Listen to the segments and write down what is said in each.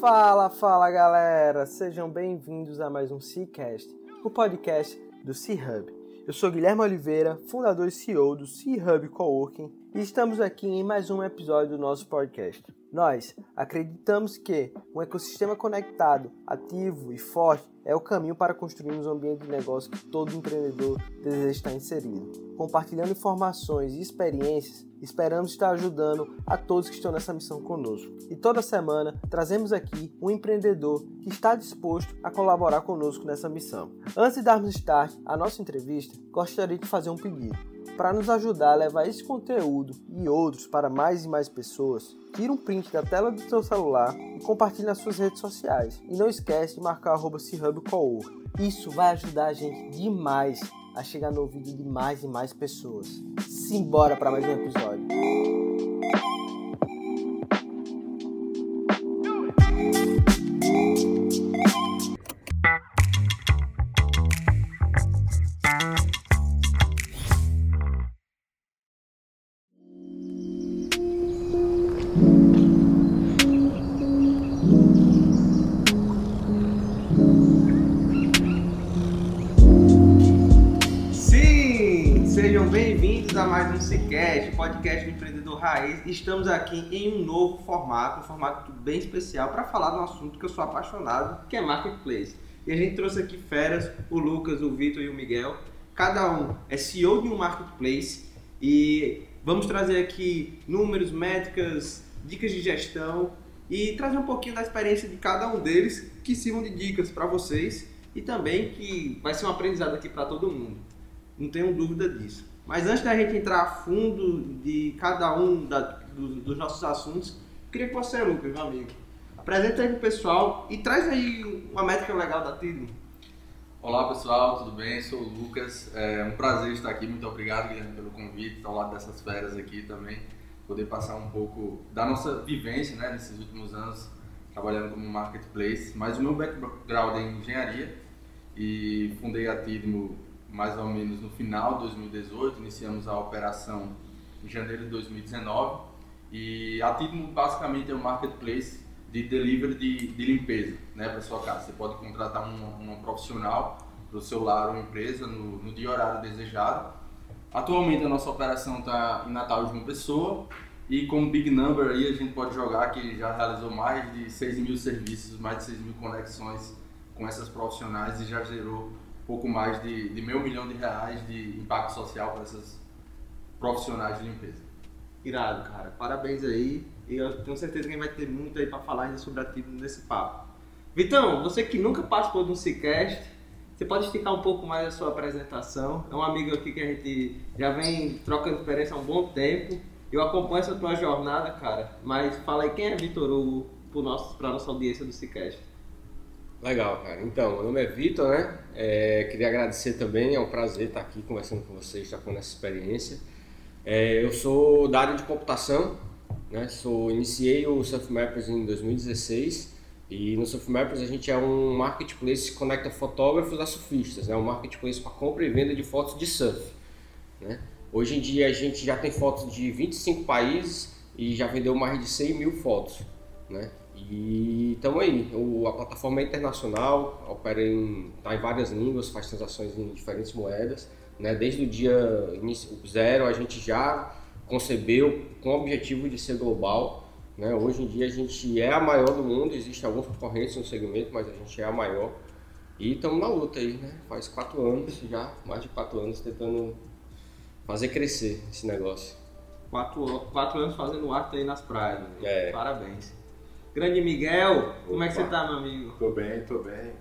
Fala galera, sejam bem-vindos a mais um C-Cast, o podcast do C-Hub. Eu sou Guilherme Oliveira, fundador e CEO do C-Hub Coworking, e estamos aqui em mais um episódio do nosso podcast. Nós acreditamos que um ecossistema conectado, ativo e forte é o caminho para construirmos um ambiente de negócio que todo empreendedor deseja estar inserido. Compartilhando informações e experiências, esperamos estar ajudando a todos que estão nessa missão conosco. E toda semana trazemos aqui um empreendedor que está disposto a colaborar conosco nessa missão. Antes de darmos start à nossa entrevista, gostaria de fazer um pedido. Para nos ajudar a levar esse conteúdo e outros para mais e mais pessoas, tira um print da tela do seu celular e compartilhe nas suas redes sociais. E não esquece de marcar @C-Hub Coworking. Isso vai ajudar a gente demais a chegar no ouvido de mais e mais pessoas. Simbora para mais um episódio! Podcast do Empreendedor Raiz, estamos aqui em um novo formato, um formato bem especial para falar de um assunto que eu sou apaixonado, que é Marketplace. E a gente trouxe aqui feras, o Lucas, o Vitor e o Miguel, cada um é CEO de um Marketplace e vamos trazer aqui números, métricas, dicas de gestão e trazer um pouquinho da experiência de cada um deles, que sirvam de dicas para vocês e também que vai ser um aprendizado aqui para todo mundo, não tenho dúvida disso. Mas antes da gente entrar a fundo de cada um dos nossos assuntos, queria que você, Lucas, meu amigo, apresenta aí pro pessoal e traz aí uma métrica legal da Tidmo. Olá pessoal, tudo bem? Sou o Lucas, é um prazer estar aqui, muito obrigado, Guilherme, pelo convite, estar ao lado dessas feras aqui também, poder passar um pouco da nossa vivência, né, nesses últimos anos, trabalhando como marketplace, mas o meu background é em engenharia e fundei a Tidmo mais ou menos no final de 2018, iniciamos a operação em janeiro de 2019 e a Tidmo basicamente é um marketplace de delivery de limpeza, né, para sua casa. Você pode contratar um profissional para o seu lar ou empresa no dia e horário desejado. Atualmente a nossa operação está em Natal, João Pessoa, e com o Big Number aí a gente pode jogar que já realizou mais de 6 mil serviços, mais de 6 mil conexões com essas profissionais e já gerou pouco mais de R$500 mil de impacto social para essas profissionais de limpeza. Irado, cara. Parabéns aí. E eu tenho certeza que a gente vai ter muito aí para falar ainda sobre a Tidmo nesse papo. Vitão, você que nunca participou de um C-Cast, você pode esticar um pouco mais a sua apresentação. É um amigo aqui que a gente já vem trocando experiência há um bom tempo. Eu acompanho essa tua jornada, cara. Mas fala aí, quem é Vitor Hugo para a nossa audiência do C-Cast? Legal, cara. Então, meu nome é Vitor, né? Queria agradecer também, é um prazer estar aqui conversando com vocês, estar com essa experiência. Eu sou da área de computação, né? Iniciei o SurfMappers em 2016 e no SurfMappers a gente é um marketplace que conecta fotógrafos a surfistas, né? Um marketplace para compra e venda de fotos de surf, né? Hoje em dia a gente já tem fotos de 25 países e já vendeu mais de 100 mil fotos, né? E então aí, a plataforma é internacional, opera em várias línguas, faz transações em diferentes moedas, né? Desde o dia zero a gente já concebeu com o objetivo de ser global, né? Hoje em dia a gente é a maior do mundo, existem alguns concorrentes no segmento, mas a gente é a maior e estamos na luta aí, né? Faz 4 anos já, mais de 4 anos tentando fazer crescer esse negócio. 4 anos fazendo arte aí nas praias, Parabéns. Grande Miguel, Como é que você tá, meu amigo? Tô bem.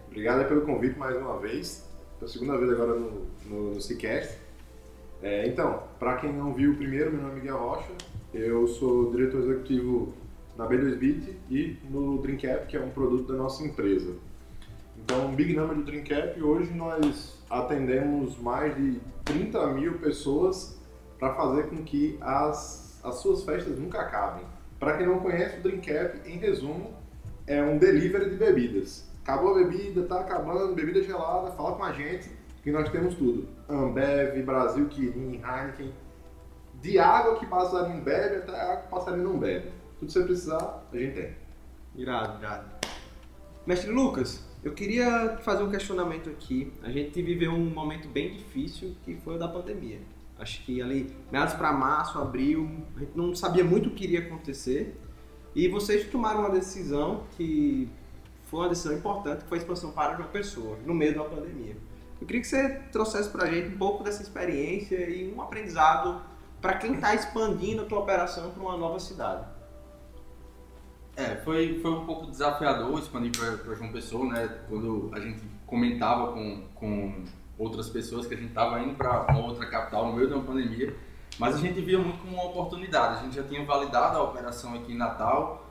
Obrigado pelo convite mais uma vez. É a segunda vez agora no C-Cast. Então, para quem não viu o primeiro, meu nome é Miguel Rocha. Eu sou diretor executivo na B2Bit e no DrinkApp, que é um produto da nossa empresa. Então, Big Number do DrinkApp, hoje nós atendemos mais de 30 mil pessoas para fazer com que as suas festas nunca acabem. Para quem não conhece, o DrinkApp, em resumo, é um delivery de bebidas. Acabou a bebida, tá acabando, bebida gelada, fala com a gente, que nós temos tudo. Ambev, Brasil, Kirin, Heineken, de água que passarinho bebe até água que passarinho não bebe. Tudo que você precisar, a gente tem. Irado. Mestre Lucas, eu queria fazer um questionamento aqui. A gente viveu um momento bem difícil, que foi o da pandemia. Acho que ali, meados para março, abril, a gente não sabia muito o que iria acontecer. E vocês tomaram uma decisão que foi uma decisão importante, que foi a expansão para João Pessoa, no meio da pandemia. Eu queria que você trouxesse para a gente um pouco dessa experiência e um aprendizado para quem está expandindo a tua operação para uma nova cidade. Foi um pouco desafiador expandir para João Pessoa, né? Quando a gente comentava com outras pessoas que a gente estava indo para uma outra capital no meio de uma pandemia, mas a gente via muito como uma oportunidade. A gente já tinha validado a operação aqui em Natal,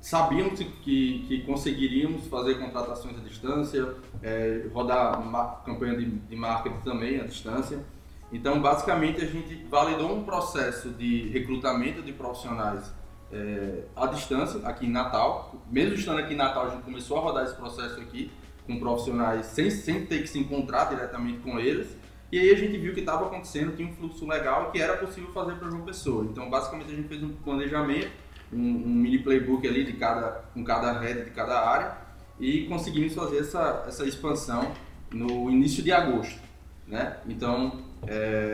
sabíamos que conseguiríamos fazer contratações à distância, rodar uma campanha de marketing também à distância. Então, basicamente, a gente validou um processo de recrutamento de profissionais à distância, aqui em Natal. Mesmo estando aqui em Natal, a gente começou a rodar esse processo aqui com profissionais sem ter que se encontrar diretamente com eles. E aí a gente viu que estava acontecendo, tinha um fluxo legal que era possível fazer para João Pessoa. Então, basicamente, a gente fez um planejamento, um mini playbook ali com cada rede, de cada área, e conseguimos fazer essa expansão no início de agosto, né? Então,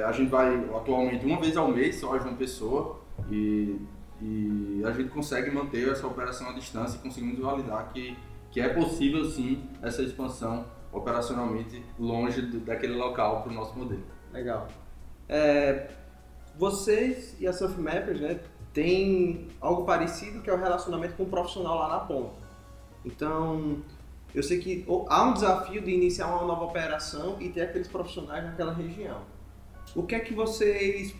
a gente vai atualmente uma vez ao mês só a João Pessoa e a gente consegue manter essa operação à distância e conseguimos validar que é possível sim essa expansão operacionalmente longe daquele local para o nosso modelo. Legal. Vocês e a SurfMappers, né, tem algo parecido que é o relacionamento com o profissional lá na ponta. Então, eu sei que há um desafio de iniciar uma nova operação e ter aqueles profissionais naquela região. O que é que vocês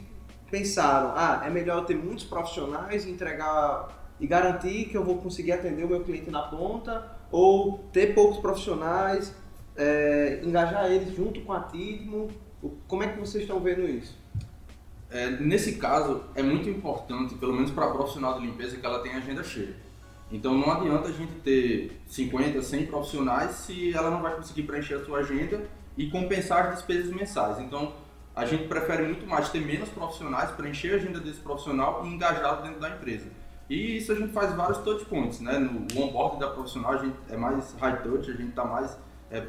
pensaram? É melhor ter muitos profissionais e entregar e garantir que eu vou conseguir atender o meu cliente na ponta, ou ter poucos profissionais, engajar eles junto com a Tidmo? Como é que vocês estão vendo isso? Nesse caso, é muito importante, pelo menos para a profissional de limpeza, que ela tenha agenda cheia. Então não adianta a gente ter 50, 100 profissionais se ela não vai conseguir preencher a sua agenda e compensar as despesas mensais. Então a gente prefere muito mais ter menos profissionais, preencher a agenda desse profissional e engajá-lo dentro da empresa. E isso a gente faz vários touch points, né? No onboarding da profissional a gente é mais high touch, a gente está mais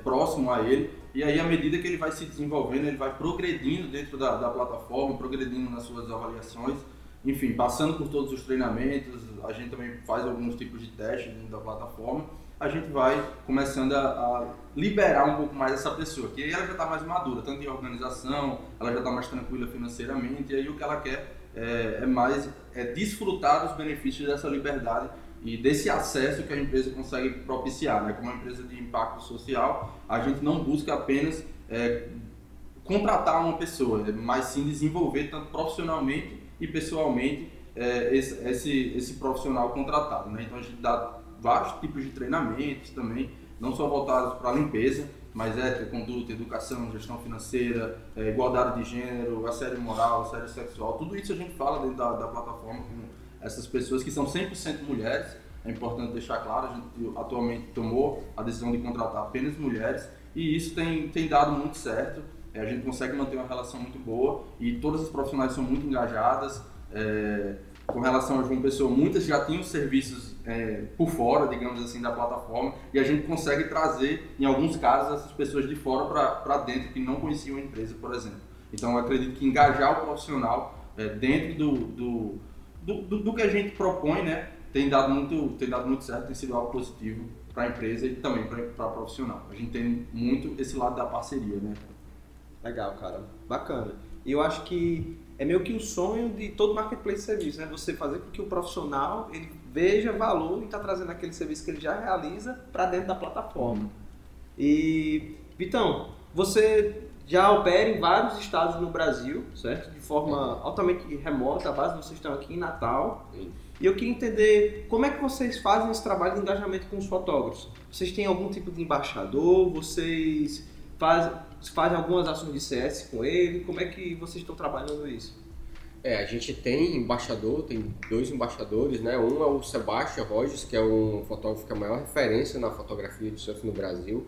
próximo a ele, e aí à medida que ele vai se desenvolvendo, ele vai progredindo dentro da plataforma, progredindo nas suas avaliações, enfim, passando por todos os treinamentos. A gente também faz alguns tipos de testes dentro da plataforma, a gente vai começando a liberar um pouco mais essa pessoa, que aí ela já está mais madura, tanto em organização, ela já está mais tranquila financeiramente, e aí o que ela quer é desfrutar dos benefícios dessa liberdade e desse acesso que a empresa consegue propiciar, né? Como uma empresa de impacto social, a gente não busca apenas contratar uma pessoa, mas sim desenvolver tanto profissionalmente e pessoalmente esse profissional contratado, né? Então a gente dá vários tipos de treinamentos também, não só voltados para a limpeza, mas conduta, educação, gestão financeira, igualdade de gênero, assédio moral, assédio sexual, tudo isso a gente fala dentro da plataforma com essas pessoas que são 100% mulheres. É importante deixar claro, a gente atualmente tomou a decisão de contratar apenas mulheres e isso tem dado muito certo. A gente consegue manter uma relação muito boa e todas as profissionais são muito engajadas. Com relação a João Pessoa, muitas já tinham serviços por fora, digamos assim, da plataforma, e a gente consegue trazer, em alguns casos, essas pessoas de fora para dentro que não conheciam a empresa, por exemplo. Então, eu acredito que engajar o profissional dentro do que a gente propõe, né, tem dado muito certo, tem sido algo positivo para a empresa e também para a profissional. A gente tem muito esse lado da parceria, né? Legal, cara. Bacana. E eu acho que é meio que um sonho de todo marketplace de serviço, né? Você fazer com que o profissional ele veja valor e está trazendo aquele serviço que ele já realiza para dentro da plataforma. E, Vitão, você já opera em vários estados no Brasil, certo? De forma altamente remota, a base vocês estão aqui em Natal. E eu queria entender como é que vocês fazem esse trabalho de engajamento com os fotógrafos. Vocês têm algum tipo de embaixador? Vocês fazem algumas ações de CS com ele? Como é que vocês estão trabalhando isso? A gente tem embaixador, tem dois embaixadores, né? Um é o Sebastião Rogers, que é um fotógrafo que é a maior referência na fotografia de surf no Brasil.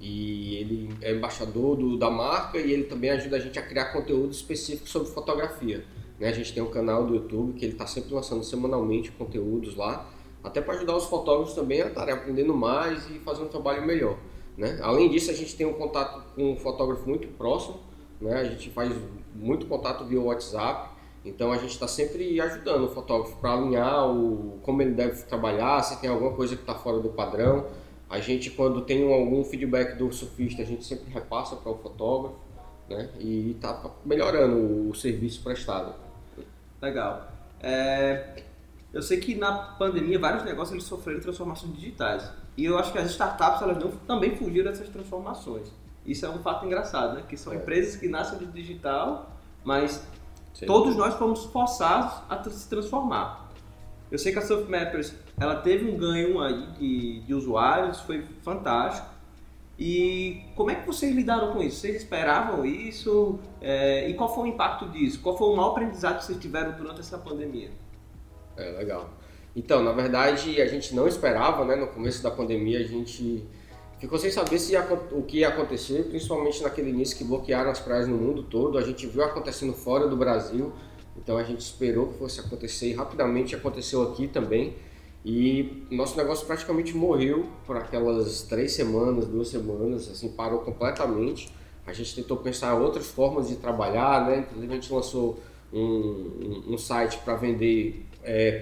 E ele é embaixador da marca e ele também ajuda a gente a criar conteúdo específico sobre fotografia, né? A gente tem um canal do YouTube que ele está sempre lançando semanalmente conteúdos lá, até para ajudar os fotógrafos também a estarem aprendendo mais e fazer um trabalho melhor, né? Além disso, a gente tem um contato com um fotógrafo muito próximo, né? A gente faz muito contato via WhatsApp, então a gente está sempre ajudando o fotógrafo para alinhar como ele deve trabalhar, se tem alguma coisa que está fora do padrão. A gente, quando tem algum feedback do surfista, a gente sempre repassa para o fotógrafo, né? E está melhorando o serviço prestado. Legal. Eu sei que na pandemia vários negócios eles sofreram transformações digitais. E eu acho que as startups elas também fugiram dessas transformações. Isso é um fato engraçado, né? Que são empresas que nascem do digital, mas sim, todos nós fomos forçados a se transformar. Eu sei que a SurfMappers ela teve um ganho aí de usuários, foi fantástico. E como é que vocês lidaram com isso? Vocês esperavam isso? E qual foi o impacto disso? Qual foi o maior aprendizado que vocês tiveram durante essa pandemia? Legal. Então, na verdade, a gente não esperava, né? No começo da pandemia, a gente ficou sem saber o que ia acontecer, principalmente naquele início que bloquearam as praias no mundo todo. A gente viu acontecendo fora do Brasil, então a gente esperou que fosse acontecer e rapidamente aconteceu aqui também. E nosso negócio praticamente morreu por aquelas 2 semanas, assim, parou completamente. A gente tentou pensar outras formas de trabalhar, né? Inclusive a gente lançou um site para vender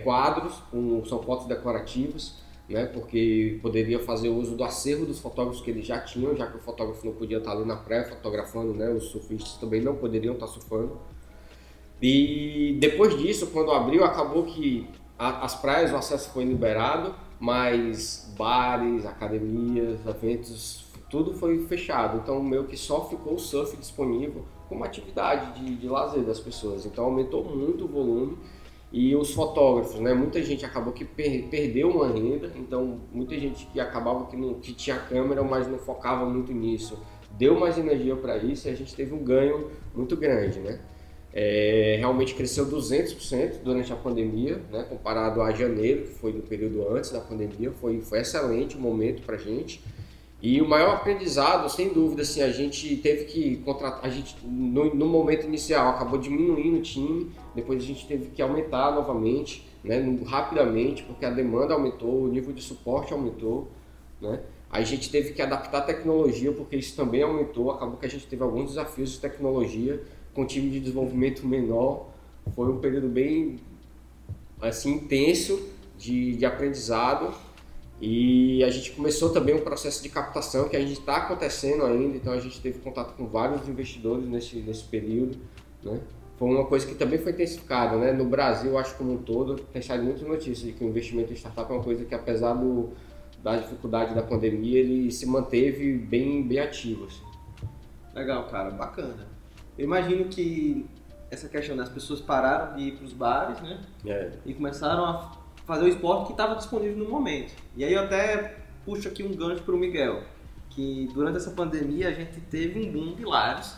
quadros, são fotos decorativas, né? Porque poderia fazer uso do acervo dos fotógrafos que eles já tinham, já que o fotógrafo não podia estar ali na praia fotografando, né? Os surfistas também não poderiam estar surfando. E depois disso, quando abriu, acabou que as praias, o acesso foi liberado, mas bares, academias, eventos, tudo foi fechado. Então meio que só ficou o surf disponível como atividade de lazer das pessoas. Então aumentou muito o volume e os fotógrafos, né? Muita gente acabou que perdeu uma renda, então muita gente que acabava que tinha câmera, mas não focava muito nisso. Deu mais energia para isso e a gente teve um ganho muito grande, né? Realmente cresceu 200% durante a pandemia, né? Comparado a janeiro, que foi no período antes da pandemia, foi excelente o momento para a gente. E o maior aprendizado, sem dúvida, assim, a gente teve que contratar, a gente no momento inicial acabou diminuindo o time, depois a gente teve que aumentar novamente, né? Rapidamente, porque a demanda aumentou, o nível de suporte aumentou, né? A gente teve que adaptar a tecnologia, porque isso também aumentou, acabou que a gente teve alguns desafios de tecnologia, com um time de desenvolvimento menor. Foi um período bem assim, intenso de aprendizado, e a gente começou também um processo de captação que a gente está acontecendo ainda, então a gente teve contato com vários investidores nesse período, né? Foi uma coisa que também foi intensificada, né? No Brasil, acho que como um todo, tem saído muitas notícias de que o investimento em startup é uma coisa que, apesar da dificuldade da pandemia, ele se manteve bem ativo, assim. Legal, cara, bacana. Eu imagino que essa questão das pessoas pararam de ir para os bares, né? E começaram a fazer o esporte que estava disponível no momento. E aí eu até puxo aqui um gancho para o Miguel, que durante essa pandemia a gente teve um boom de lares,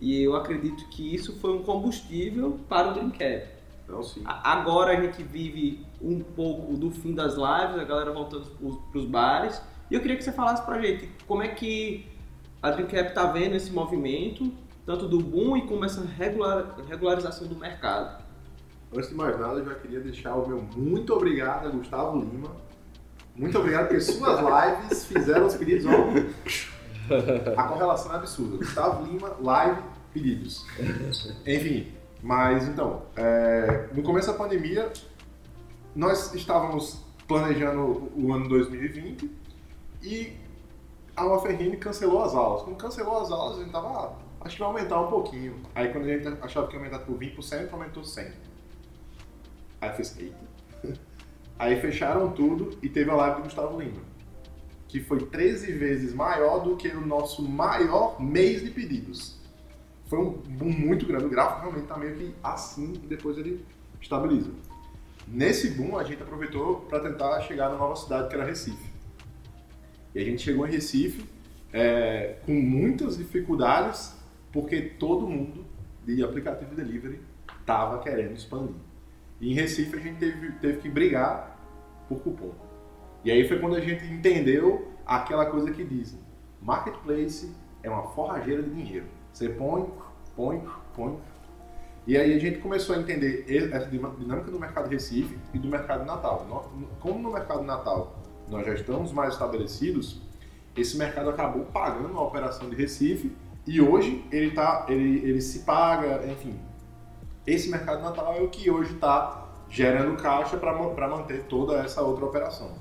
e eu acredito que isso foi um combustível para o DrinkApp. Então, sim. Agora a gente vive um pouco do fim das lives, a galera voltando para os bares, e eu queria que você falasse para a gente como é que a DrinkApp está vendo esse movimento, tanto do boom e como essa regularização do mercado. Antes de mais nada, eu já queria deixar o meu muito obrigado a Gusttavo Lima. Muito obrigado porque suas lives fizeram os pedidos. A correlação é absurda. Gusttavo Lima, live, pedidos. Enfim, mas então, no começo da pandemia, nós estávamos planejando o ano 2020 e a UFRN cancelou as aulas. Quando cancelou as aulas, a gente estava... acho que vai aumentar um pouquinho. Aí quando a gente achava que ia aumentar por 20%, aumentou 100%. Aí eu fiz, eita. Aí fecharam tudo e teve a live do Gusttavo Lima, que foi 13 vezes maior do que o nosso maior mês de pedidos. Foi um boom muito grande. O gráfico realmente tá meio que assim e depois ele estabiliza. Nesse boom a gente aproveitou para tentar chegar na nova cidade, que era Recife. E a gente chegou em Recife com muitas dificuldades, porque todo mundo de aplicativo de delivery estava querendo expandir. E em Recife a gente teve que brigar por cupom. E aí foi quando a gente entendeu aquela coisa que dizem: marketplace é uma forrageira de dinheiro. Você põe, põe, põe. E aí a gente começou a entender essa dinâmica do mercado Recife e do mercado Natal. Como no mercado Natal nós já estamos mais estabelecidos, esse mercado acabou pagando a operação de Recife e hoje ele se paga, enfim. Esse mercado Natal é o que hoje está gerando caixa para manter toda essa outra operação.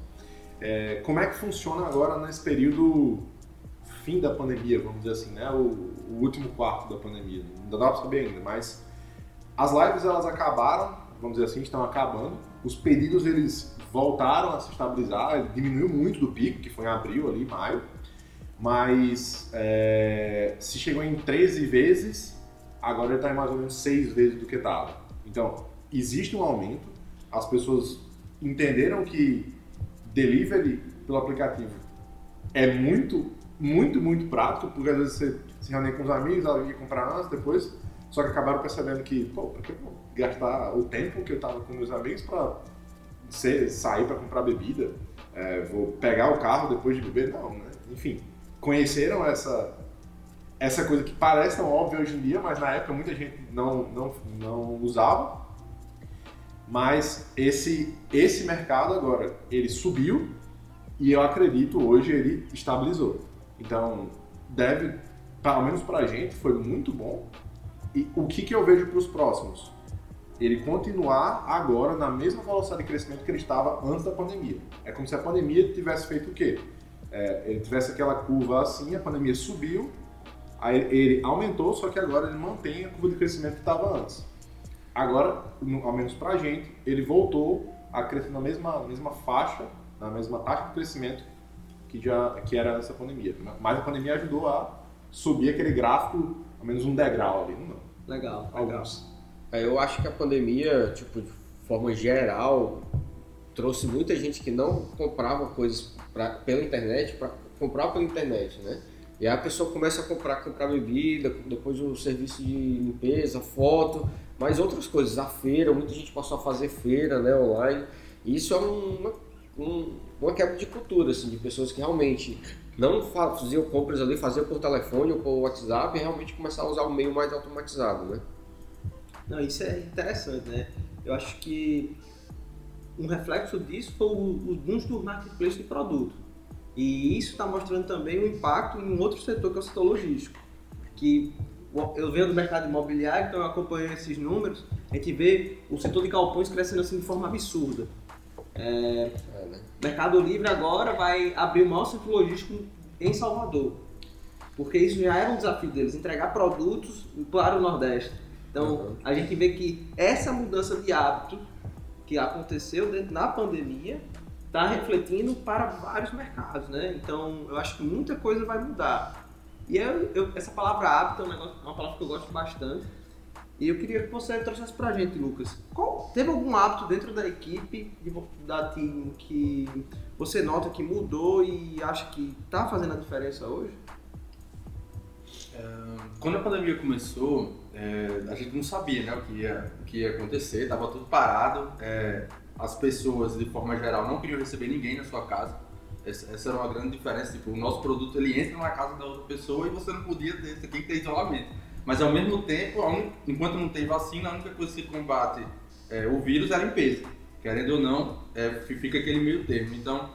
Como é que funciona agora nesse período fim da pandemia, vamos dizer assim, né? O último quarto da pandemia, não dá para saber ainda, mas as lives elas acabaram, vamos dizer assim, estão acabando, os pedidos eles voltaram a se estabilizar, diminuiu muito do pico, que foi em abril, ali, maio, mas se chegou em 13 vezes, agora ele está em mais ou menos 6 vezes do que estava. Então, existe um aumento, as pessoas entenderam que delivery pelo aplicativo é muito prático, porque às vezes você se reúne com os amigos, ela ia comprar antes, depois, só que acabaram percebendo que, pô, por que eu vou gastar o tempo que eu estava com meus amigos para sair para comprar bebida, vou pegar o carro depois de beber? Não, né? Enfim, conheceram essa coisa que parece tão óbvia hoje em dia, mas na época muita gente não usava. Mas esse mercado agora, ele subiu e eu acredito hoje ele estabilizou. Então, deve, pelo menos pra gente, foi muito bom. E o que eu vejo pros próximos? Ele continuar agora na mesma velocidade de crescimento que ele estava antes da pandemia. É como se a pandemia tivesse feito o quê? Ele tivesse aquela curva assim, a pandemia subiu, aí ele aumentou, só que agora ele mantém a curva de crescimento que estava antes. Agora, ao menos pra gente, ele voltou a crescer na mesma faixa, na mesma taxa de crescimento que era essa pandemia. Mas a pandemia ajudou a subir aquele gráfico, ao menos um degrau ali, não? Legal, alguns. Legal. Eu acho que a pandemia, tipo, de forma geral, trouxe muita gente que não comprava coisas pela internet, para comprar pela internet, né? E aí a pessoa começa a comprar bebida, depois o serviço de limpeza, foto, mas outras coisas, a feira, muita gente passou a fazer feira, né, online. E isso é uma quebra de cultura, assim, de pessoas que realmente não faziam compras ali, faziam por telefone ou por WhatsApp e realmente começaram a usar o meio mais automatizado, né? Não, isso é interessante, né? Eu acho que um reflexo disso foi os booms do marketplace de produto. E isso está mostrando também o impacto em um outro setor, que é o setor logístico. Que eu venho do mercado imobiliário, então eu acompanho esses números. A gente vê o setor de galpões crescendo assim de forma absurda. Né? Mercado Livre agora vai abrir o maior centro logístico em Salvador. Porque isso já era um desafio deles, entregar produtos para o Nordeste. Então, a gente vê que essa mudança de hábito que aconteceu na pandemia está refletindo para vários mercados, né? Então, eu acho que muita coisa vai mudar. E essa palavra hábito é uma palavra que eu gosto bastante. E eu queria que você trouxesse pra gente, Lucas. Teve algum hábito dentro da equipe, da Tidmo, que você nota que mudou e acha que tá fazendo a diferença hoje? Quando a pandemia começou, a gente não sabia, né, o que ia acontecer, tava tudo parado. As pessoas, de forma geral, não queriam receber ninguém na sua casa. Essa era uma grande diferença. Tipo, o nosso produto ele entra na casa da outra pessoa e você não podia ter, você tem que ter isolamento. Mas ao mesmo tempo, enquanto não tem vacina, a única coisa que combate o vírus é a limpeza. Querendo ou não, fica aquele meio termo. Então,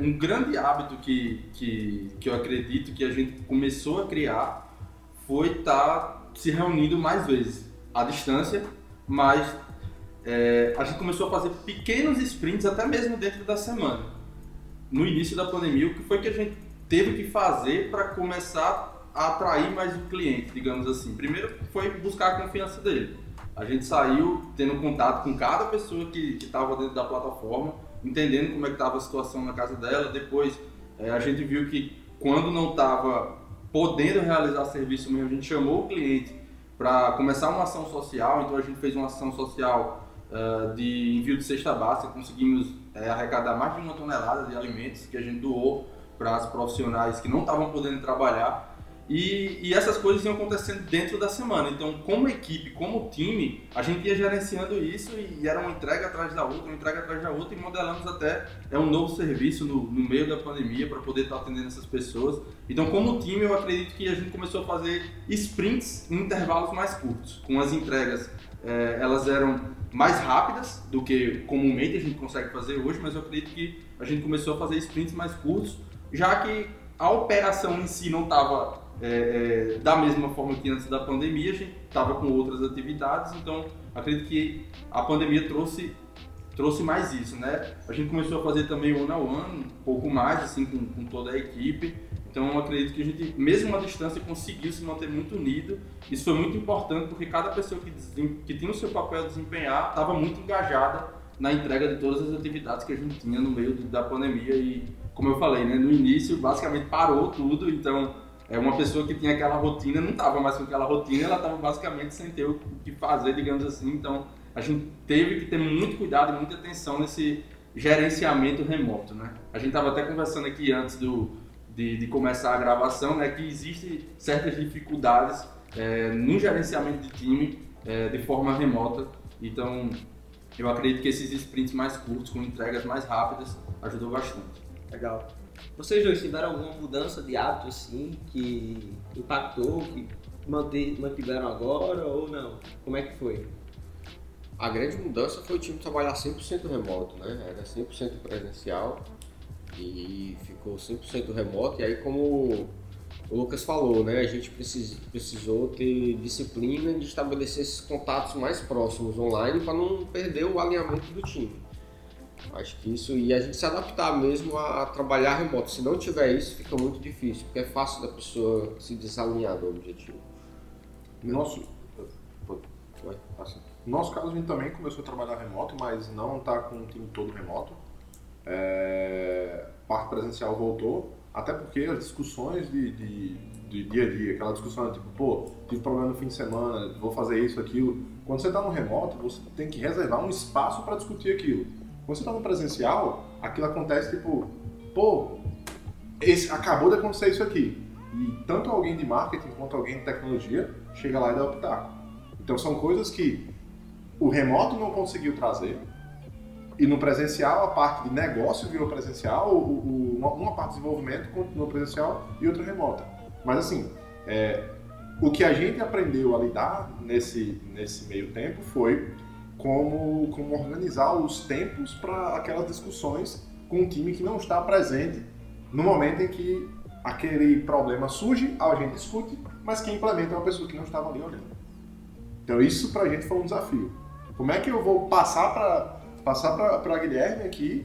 um grande hábito que eu acredito que a gente começou a criar foi estar se reunindo mais vezes, à distância, mas a gente começou a fazer pequenos sprints até mesmo dentro da semana. No início da pandemia, o que foi que a gente teve que fazer para começar a atrair mais o cliente, digamos assim? Primeiro foi buscar a confiança dele. A gente saiu tendo contato com cada pessoa que estava dentro da plataforma, entendendo como é que estava a situação na casa dela. Depois a gente viu que quando não estava podendo realizar serviço mesmo, a gente chamou o cliente para começar uma ação social. Então a gente fez uma ação social de envio de cesta básica, conseguimos arrecadar mais de 1 tonelada de alimentos que a gente doou para as profissionais que não estavam podendo trabalhar. E essas coisas iam acontecendo dentro da semana. Então, como equipe, como time, a gente ia gerenciando isso e era uma entrega atrás da outra, uma entrega atrás da outra, e modelamos até um novo serviço no meio da pandemia para poder estar atendendo essas pessoas. Então, como time, eu acredito que a gente começou a fazer sprints em intervalos mais curtos, com as entregas. Elas eram mais rápidas do que comumente a gente consegue fazer hoje, mas eu acredito que a gente começou a fazer sprints mais curtos, já que a operação em si não estava... da mesma forma que antes da pandemia, a gente estava com outras atividades, então acredito que a pandemia trouxe mais isso, né? A gente começou a fazer também one-on-one, um pouco mais, assim, com toda a equipe, então acredito que a gente, mesmo à distância, conseguiu se manter muito unido. Isso foi muito importante porque cada pessoa que tinha o seu papel a desempenhar estava muito engajada na entrega de todas as atividades que a gente tinha no meio da pandemia e, como eu falei, né, no início basicamente parou tudo, então... Uma pessoa que tinha aquela rotina, não estava mais com aquela rotina, ela estava basicamente sem ter o que fazer, digamos assim. Então, a gente teve que ter muito cuidado, muita atenção nesse gerenciamento remoto, né? A gente estava até conversando aqui antes de começar a gravação, né, que existem certas dificuldades no gerenciamento de time de forma remota. Então, eu acredito que esses sprints mais curtos, com entregas mais rápidas, ajudou bastante. Legal. Vocês dois tiveram alguma mudança de hábito, assim, que impactou, que mantiveram agora ou não? Como é que foi? A grande mudança foi o time trabalhar 100% remoto, né? Era 100% presencial e ficou 100% remoto. E aí, como o Lucas falou, né? A gente precisou ter disciplina de estabelecer esses contatos mais próximos online para não perder o alinhamento do time. Acho que isso, e a gente se adaptar mesmo a trabalhar remoto. Se não tiver isso, fica muito difícil, porque é fácil da pessoa se desalinhar do objetivo. Nosso caso, a gente também começou a trabalhar remoto, mas não está com o time todo remoto. Parte presencial voltou, até porque as discussões de dia a dia, aquela discussão tipo, tive problema no fim de semana, vou fazer isso, aquilo. Quando você está no remoto, você tem que reservar um espaço para discutir aquilo. Quando você está no presencial, aquilo acontece tipo, acabou de acontecer isso aqui. E tanto alguém de marketing quanto alguém de tecnologia chega lá e dá o pitaco. Então são coisas que o remoto não conseguiu trazer e no presencial a parte de negócio virou presencial, uma parte de desenvolvimento continuou presencial e outra remota. Mas assim, o que a gente aprendeu a lidar nesse meio tempo foi como organizar os tempos para aquelas discussões com um time que não está presente no momento em que aquele problema surge, a gente discute, mas quem implementa é uma pessoa que não estava ali olhando. Então isso para a gente foi um desafio. Como é que eu vou passar para Guilherme aqui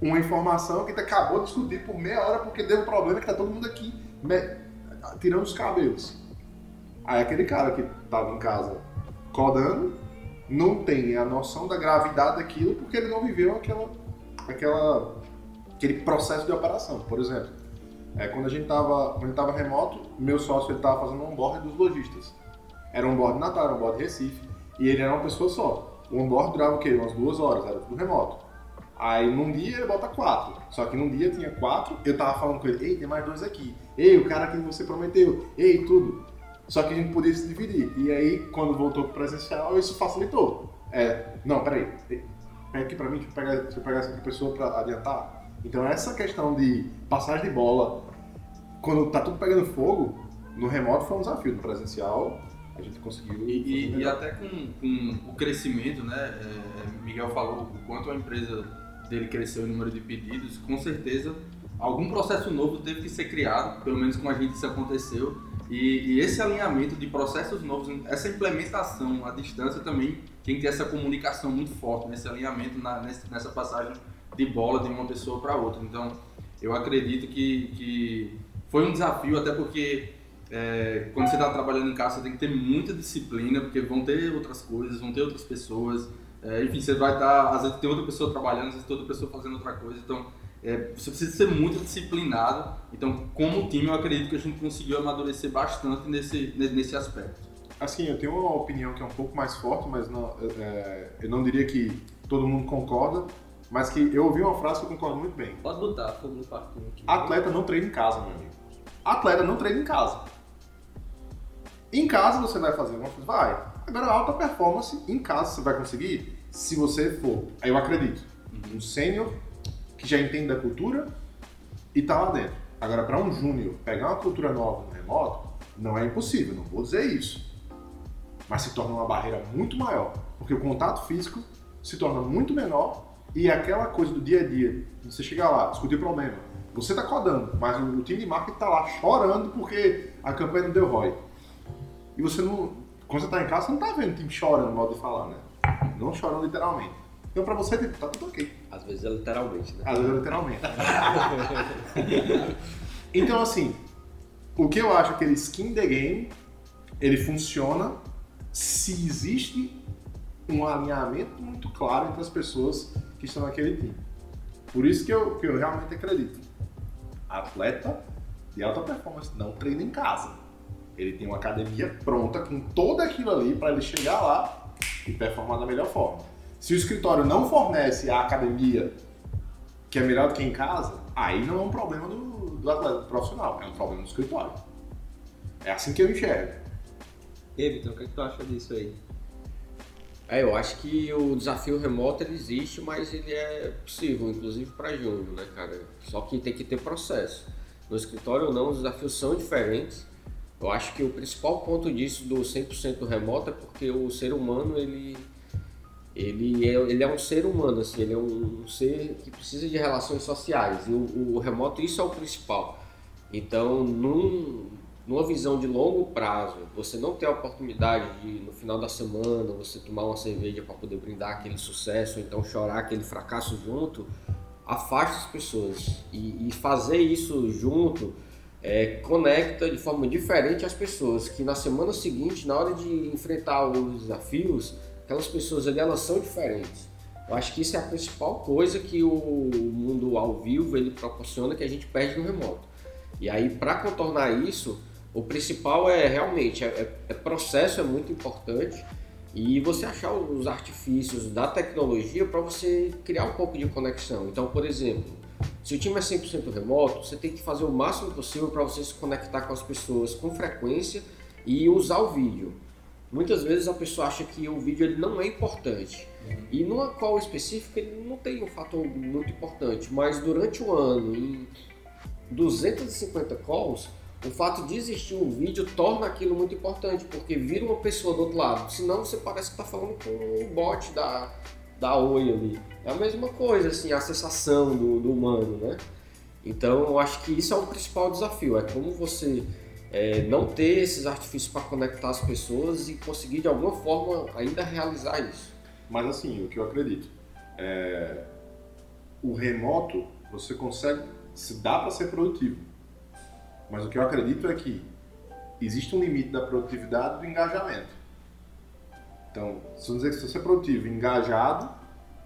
uma informação que acabou de discutir por meia hora porque deu um problema que está todo mundo aqui tirando os cabelos. Aí aquele cara que estava em casa codando não tem a noção da gravidade daquilo porque ele não viveu aquele processo de operação, por exemplo. Quando a gente estava remoto, meu sócio estava fazendo um onboard dos lojistas. Era um onboard de Natal, era um onboard de Recife, e ele era uma pessoa só. O onboard durava o quê? Umas 2 horas, era tudo remoto. Aí num dia ele bota 4, só que num dia tinha 4, eu estava falando com ele, tem mais 2 aqui, o cara que você prometeu, tudo. Só que a gente podia se dividir. E aí, quando voltou pro presencial, isso facilitou. Não, peraí. Pega aqui pra mim, deixa eu pegar essa outra pessoa pra adiantar. Então, essa questão de passagem de bola, quando tá tudo pegando fogo, no remoto foi um desafio. No presencial, a gente conseguiu... E até com o crescimento, né? Miguel falou o quanto a empresa dele cresceu em número de pedidos. Com certeza, algum processo novo teve que ser criado. Pelo menos com a gente isso aconteceu. E esse alinhamento de processos novos, essa implementação à distância também tem que ter essa comunicação muito forte, nesse alinhamento, nessa passagem de bola de uma pessoa para outra. Então, eu acredito que foi um desafio, até porque quando você está trabalhando em casa, você tem que ter muita disciplina, porque vão ter outras coisas, vão ter outras pessoas. Enfim, você vai estar, às vezes tem outra pessoa trabalhando, às vezes tem outra pessoa fazendo outra coisa, então... Você precisa ser muito disciplinado. Então, como time, eu acredito que a gente conseguiu amadurecer bastante nesse aspecto. Assim, eu tenho uma opinião que é um pouco mais forte, mas eu não diria que todo mundo concorda, mas que eu ouvi uma frase que eu concordo muito bem. Pode botar fogo no parquinho aqui. Atleta não treina em casa, meu amigo. atleta não treina em casa. Em casa você vai fazer alguma coisa? Vai. Agora, alta performance em casa você vai conseguir se você for, eu acredito, um sênior que já entende da cultura e tá lá dentro. Agora, para um júnior pegar uma cultura nova no remoto, não é impossível, não vou dizer isso. Mas se torna uma barreira muito maior, porque o contato físico se torna muito menor e aquela coisa do dia a dia, você chegar lá, discutir problema, você tá codando, mas o time de marketing tá lá chorando porque a campanha não deu ROI. E você não, quando você tá em casa, você não tá vendo o time chorando, modo de falar, né? Não chorando literalmente. Então pra você, tá tudo ok. Às vezes é literalmente, né? Às vezes é literalmente. Então assim, o que eu acho que ele skin the game, ele funciona se existe um alinhamento muito claro entre as pessoas que estão naquele time. Por isso que eu realmente acredito. Atleta de alta performance não treina em casa. Ele tem uma academia pronta com tudo aquilo ali para ele chegar lá e performar da melhor forma. Se o escritório não fornece a academia, que é melhor do que em casa, aí não é um problema do atleta profissional, é um problema do escritório. É assim que eu enxergo. E aí, Vitor, o que é que tu acha disso aí? Eu acho que o desafio remoto ele existe, mas ele é possível, inclusive para júnior, né, cara? Só que tem que ter processo. No escritório ou não, os desafios são diferentes. Eu acho que o principal ponto disso do 100% remoto é porque o ser humano, ele é um ser humano, assim, ele é um ser que precisa de relações sociais. E o remoto, isso é o principal. Então, numa visão de longo prazo, você não ter a oportunidade de, no final da semana, você tomar uma cerveja para poder brindar aquele sucesso, ou então chorar aquele fracasso junto, afasta as pessoas. E fazer isso junto conecta de forma diferente as pessoas, que na semana seguinte, na hora de enfrentar os desafios, aquelas pessoas ali, elas são diferentes. Eu acho que isso é a principal coisa que o mundo ao vivo ele proporciona, que a gente perde no remoto. E aí, para contornar isso, o principal é realmente, processo é muito importante, e você achar os artifícios da tecnologia para você criar um pouco de conexão. Então, por exemplo, se o time é 100% remoto, você tem que fazer o máximo possível para você se conectar com as pessoas com frequência e usar o vídeo. Muitas vezes a pessoa acha que o vídeo ele não é importante, e numa call específica ele não tem um fator muito importante, mas durante o ano, em 250 calls, o fato de existir um vídeo torna aquilo muito importante, porque vira uma pessoa do outro lado, senão você parece que está falando com um bot da Oi ali. É a mesma coisa, assim, a sensação do humano, né? Então, eu acho que isso é o principal desafio, é como você não ter esses artifícios para conectar as pessoas e conseguir, de alguma forma, ainda realizar isso. Mas, assim, o que eu acredito, o remoto, você consegue, se dá para ser produtivo. Mas o que eu acredito é que existe um limite da produtividade e do engajamento. Então, se eu dizer que se você é produtivo e engajado,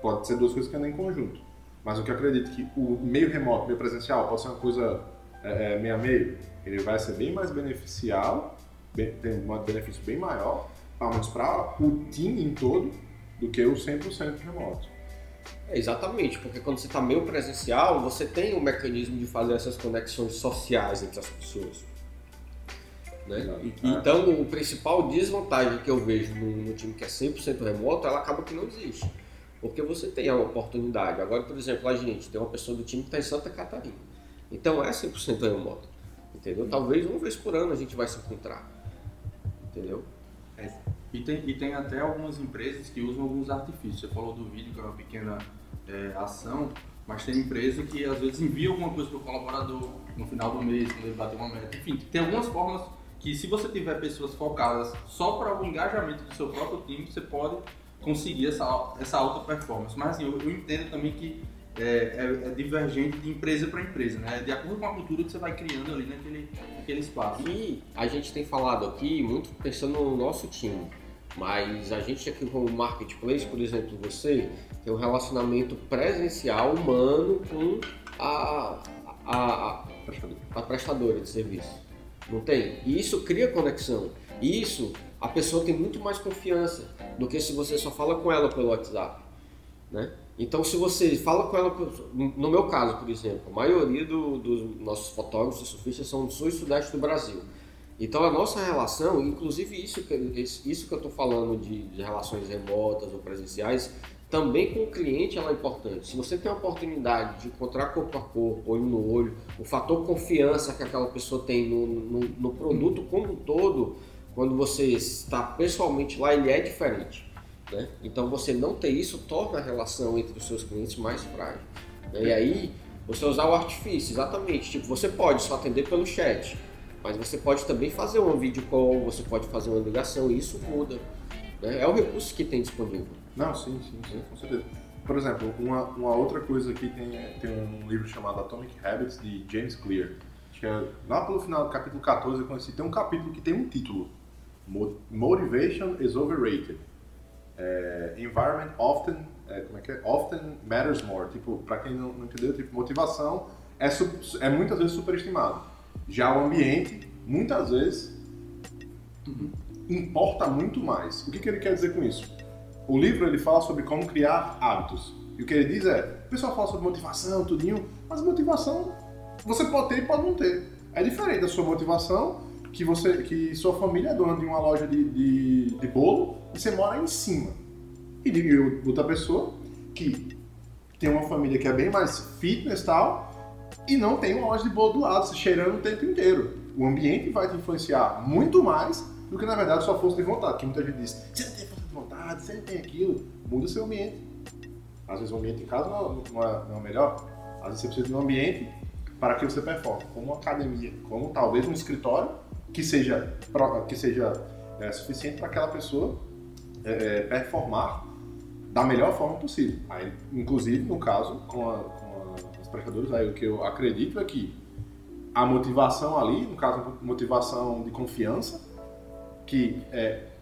pode ser duas coisas que andam em conjunto. Mas o que eu acredito é que o meio remoto, meio presencial, pode ser uma coisa meio a meio. Ele vai ser bem mais beneficial, tem um benefício bem maior, para mostrar o time em todo, do que o 100% remoto. Exatamente, porque quando você está meio presencial, você tem um mecanismo de fazer essas conexões sociais entre as pessoas, né? Então, o principal desvantagem que eu vejo no time que é 100% remoto, ela acaba que não existe, porque você tem a oportunidade. Agora, por exemplo, a gente tem uma pessoa do time que está em Santa Catarina, então é 100% remoto, entendeu? Talvez uma vez por ano a gente vai se encontrar, entendeu? E tem até algumas empresas que usam alguns artifícios. Você falou do vídeo, que é uma pequena ação, mas tem empresa que às vezes envia alguma coisa para o colaborador no final do mês, quando ele bater uma meta. Enfim, tem algumas formas que, se você tiver pessoas focadas só para o engajamento do seu próprio time, você pode conseguir essa alta performance. Mas assim, eu entendo também que é divergente de empresa para empresa, né? De acordo com a cultura que você vai criando ali naquele espaço. E a gente tem falado aqui muito pensando no nosso time, mas a gente aqui como marketplace, por exemplo, você tem um relacionamento presencial humano com a prestadora de serviço, não tem? E isso cria conexão, e isso a pessoa tem muito mais confiança do que se você só fala com ela pelo WhatsApp. né? Então, se você fala com ela, no meu caso, por exemplo, a maioria dos nossos fotógrafos e surfistas são do sul e sudeste do Brasil. Então, a nossa relação, inclusive isso que eu estou falando de relações remotas ou presenciais, também com o cliente ela é importante. Se você tem a oportunidade de encontrar corpo a corpo, olho no olho, o fator confiança que aquela pessoa tem no produto como um todo, quando você está pessoalmente lá, ele é diferente, né? Então, você não ter isso torna a relação entre os seus clientes mais frágil, né? E aí, você usar o artifício, exatamente. Tipo, você pode só atender pelo chat, mas você pode também fazer um vídeo call, você pode fazer uma ligação, e isso muda, né? É o recurso que tem disponível. Não, sim, com certeza. Por exemplo, uma outra coisa que tem um livro chamado Atomic Habits, de James Clear. Acho que é lá pelo final do capítulo 14 eu conheci. Tem um capítulo que tem um título: Motivation is Overrated. Environment often, often matters more. Tipo, pra quem não entendeu, tipo, motivação é muitas vezes superestimado. Já o ambiente, muitas vezes, importa muito mais. O que ele quer dizer com isso? O livro ele fala sobre como criar hábitos. E o que ele diz o pessoal fala sobre motivação, tudinho, mas motivação você pode ter e pode não ter. É diferente da sua motivação, que sua família é dona de uma loja de bolo e você mora em cima. E de outra pessoa que tem uma família que é bem mais fitness e tal, e não tem uma loja de bolo do lado, se cheirando o tempo inteiro. O ambiente vai te influenciar muito mais do que, na verdade, sua força de vontade. Que muita gente diz, você não tem força de vontade, você não tem aquilo. Muda o seu ambiente. Às vezes o ambiente em casa não é melhor. Às vezes você precisa de um ambiente para que você performe, como uma academia, como talvez um escritório que seja suficiente para aquela pessoa performar da melhor forma possível. Aí, inclusive, no caso, com os prestadores, aí o que eu acredito é que a motivação ali, no caso, motivação de confiança, que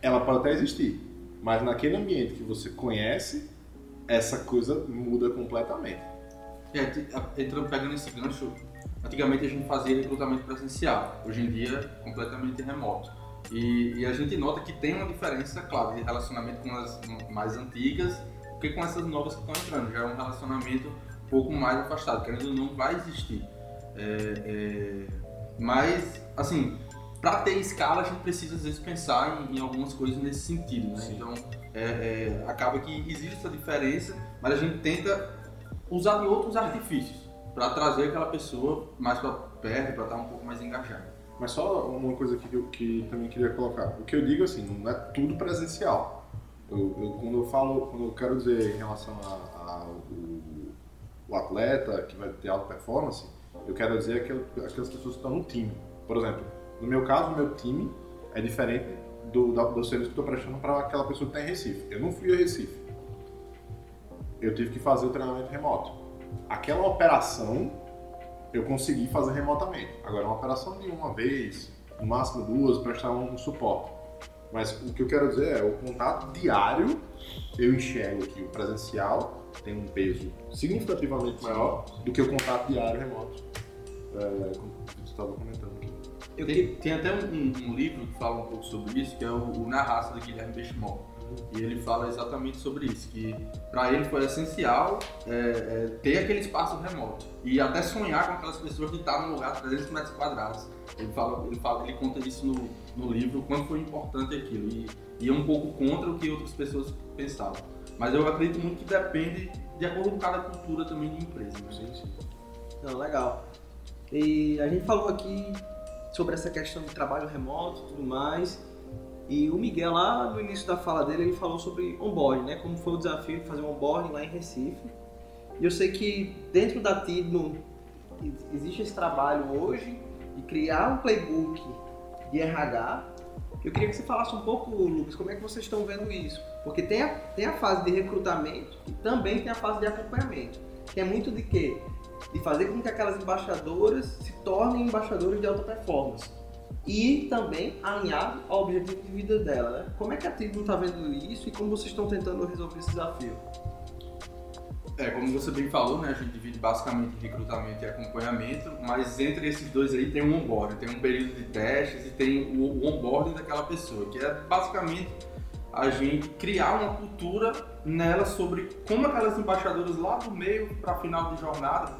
ela pode até existir, mas naquele ambiente que você conhece, essa coisa muda completamente. Pegando esse gancho, antigamente a gente fazia recrutamento presencial, hoje em dia completamente remoto. E a gente nota que tem uma diferença, claro, de relacionamento com as mais antigas, porque com essas novas que estão entrando, já é um relacionamento um pouco mais afastado, querendo ou não, vai existir. Mas, assim, para ter escala, a gente precisa, às vezes, pensar em algumas coisas nesse sentido, né? Sim. Então, acaba que existe essa diferença, mas a gente tenta usar de outros artifícios para trazer aquela pessoa mais para perto, para estar um pouco mais engajada. Mas só uma coisa que também queria colocar. O que eu digo, assim, não é tudo presencial. Quando eu quero dizer em relação ao atleta que vai ter alta performance, eu quero dizer aquelas pessoas que estão no time. Por exemplo, no meu caso, o meu time é diferente do serviço que eu estou prestando para aquela pessoa que está em Recife. Eu não fui a Recife. Eu tive que fazer o treinamento remoto. Aquela operação eu consegui fazer remotamente. Agora, uma operação de uma vez, no máximo duas, prestar um suporte. Mas o que eu quero dizer o contato diário, eu enxergo que o presencial tem um peso significativamente maior do que o contato diário remoto, como você estava comentando aqui. Tem até um livro que fala um pouco sobre isso, que é o Na Raça, de Guilherme Bechimol. E ele fala exatamente sobre isso, que para ele foi essencial ter aquele espaço remoto e até sonhar com aquelas pessoas de estar num lugar de 300 metros quadrados. Ele conta isso no livro, o quanto foi importante aquilo, e é um pouco contra o que outras pessoas pensavam. Mas eu acredito muito que depende de acordo com cada cultura também de empresa, gente. Não, legal. E a gente falou aqui sobre essa questão de trabalho remoto e tudo mais. E o Miguel, lá no início da fala dele, ele falou sobre onboarding, né? Como foi o desafio de fazer um onboarding lá em Recife. E eu sei que dentro da Tidmo existe esse trabalho hoje de criar um playbook de RH. Eu queria que você falasse um pouco, Lucas, como é que vocês estão vendo isso? Porque tem a fase de recrutamento e também tem a fase de acompanhamento, que é muito de quê? De fazer com que aquelas embaixadoras se tornem embaixadoras de alta performance e também alinhado ao objetivo de vida dela, né? Como é que a Tidmo está vendo isso e como vocês estão tentando resolver esse desafio? Como você bem falou, né, a gente divide basicamente recrutamento e acompanhamento, mas entre esses dois aí tem um onboarding, tem um período de testes e tem o onboarding daquela pessoa, que é basicamente a gente criar uma cultura nela sobre como aquelas embaixadoras lá do meio para final de jornada,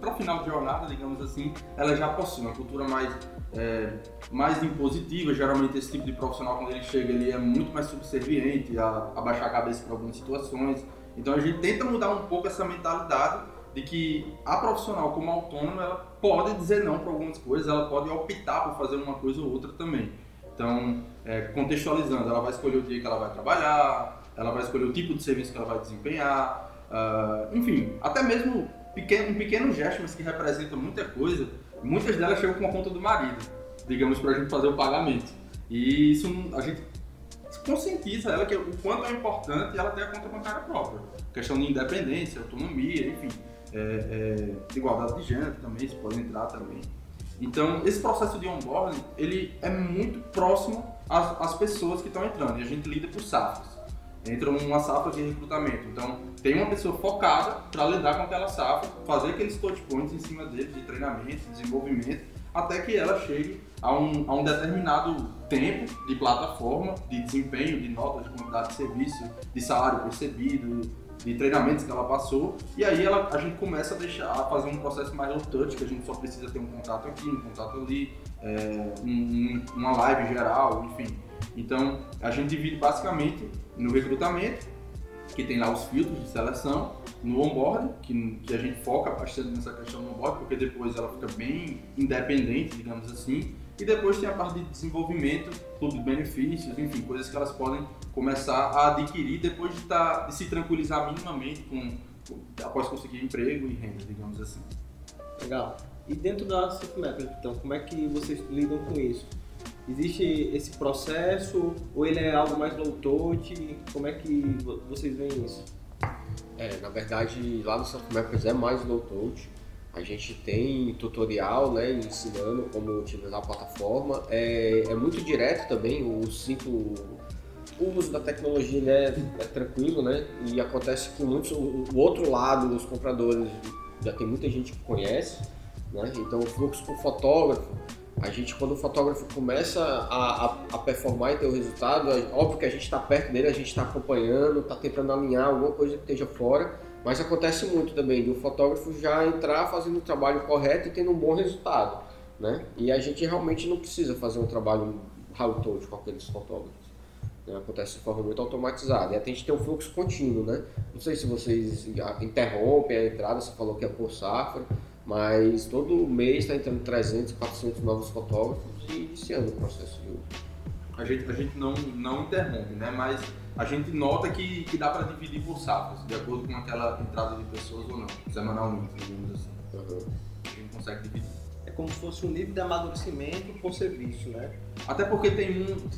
para final de jornada, digamos assim, elas já possuem uma cultura mais impositiva. Geralmente esse tipo de profissional, quando ele chega, ele é muito mais subserviente, a baixar a cabeça para algumas situações. Então a gente tenta mudar um pouco essa mentalidade de que a profissional, como autônoma, ela pode dizer não para algumas coisas, ela pode optar por fazer uma coisa ou outra também. Então, contextualizando, ela vai escolher o dia que ela vai trabalhar, ela vai escolher o tipo de serviço que ela vai desempenhar, enfim, até mesmo um pequeno gesto, mas que representa muita coisa. Muitas delas chegam com a conta do marido, digamos, para a gente fazer o pagamento. E isso a gente conscientiza ela que o quanto é importante ela ter a conta bancária própria. Questão de independência, autonomia, enfim, igualdade de gênero também, isso pode entrar também. Então, esse processo de onboarding, ele é muito próximo às pessoas que estão entrando, e a gente lida por safras. Entra uma safra de recrutamento, então tem uma pessoa focada para lidar com aquela safra, fazer aqueles touch points em cima deles, de treinamento, desenvolvimento, até que ela chegue a um determinado tempo de plataforma, de desempenho, de notas, de quantidade de serviço, de salário percebido, de treinamentos que ela passou, e aí a gente começa a fazer um processo mais low-touch, que a gente só precisa ter um contato aqui, um contato ali, uma live geral, enfim. Então, a gente divide basicamente no recrutamento, que tem lá os filtros de seleção, no onboard, que a gente foca bastante nessa questão do onboard, porque depois ela fica bem independente, digamos assim, e depois tem a parte de desenvolvimento, clube de benefícios, enfim, coisas que elas podem começar a adquirir depois de se tranquilizar minimamente após conseguir emprego e renda, digamos assim. Legal. E dentro da SurfMappers, então, como é que vocês lidam com isso? Existe esse processo ou ele é algo mais low-touch? Como é que vocês veem isso? Na verdade, lá no SurfMappers é mais low-touch. A gente tem tutorial, né, ensinando como utilizar a plataforma. É muito direto também, o uso da tecnologia, né, é tranquilo, né? E acontece que o outro lado, os compradores, já tem muita gente que conhece, né? Então o fluxo pro fotógrafo, a gente, quando o fotógrafo começa a performar e ter o resultado, óbvio que a gente está perto dele, a gente está acompanhando, está tentando alinhar alguma coisa que esteja fora. Mas acontece muito também de um fotógrafo já entrar fazendo o trabalho correto e tendo um bom resultado, né? E a gente realmente não precisa fazer um trabalho high-touch com aqueles fotógrafos, né? Acontece de forma muito automatizada. E a gente tem um fluxo contínuo, né? Não sei se vocês interrompem a entrada, você falou que é por safra, mas todo mês está entrando 300, 400 novos fotógrafos e iniciando o processo de uso. A gente não interrompe, né? Mas a gente nota que dá para dividir por safras, de acordo com aquela entrada de pessoas ou não, semanalmente, digamos assim. A gente consegue dividir. É como se fosse um nível de amadurecimento por serviço, né? Até porque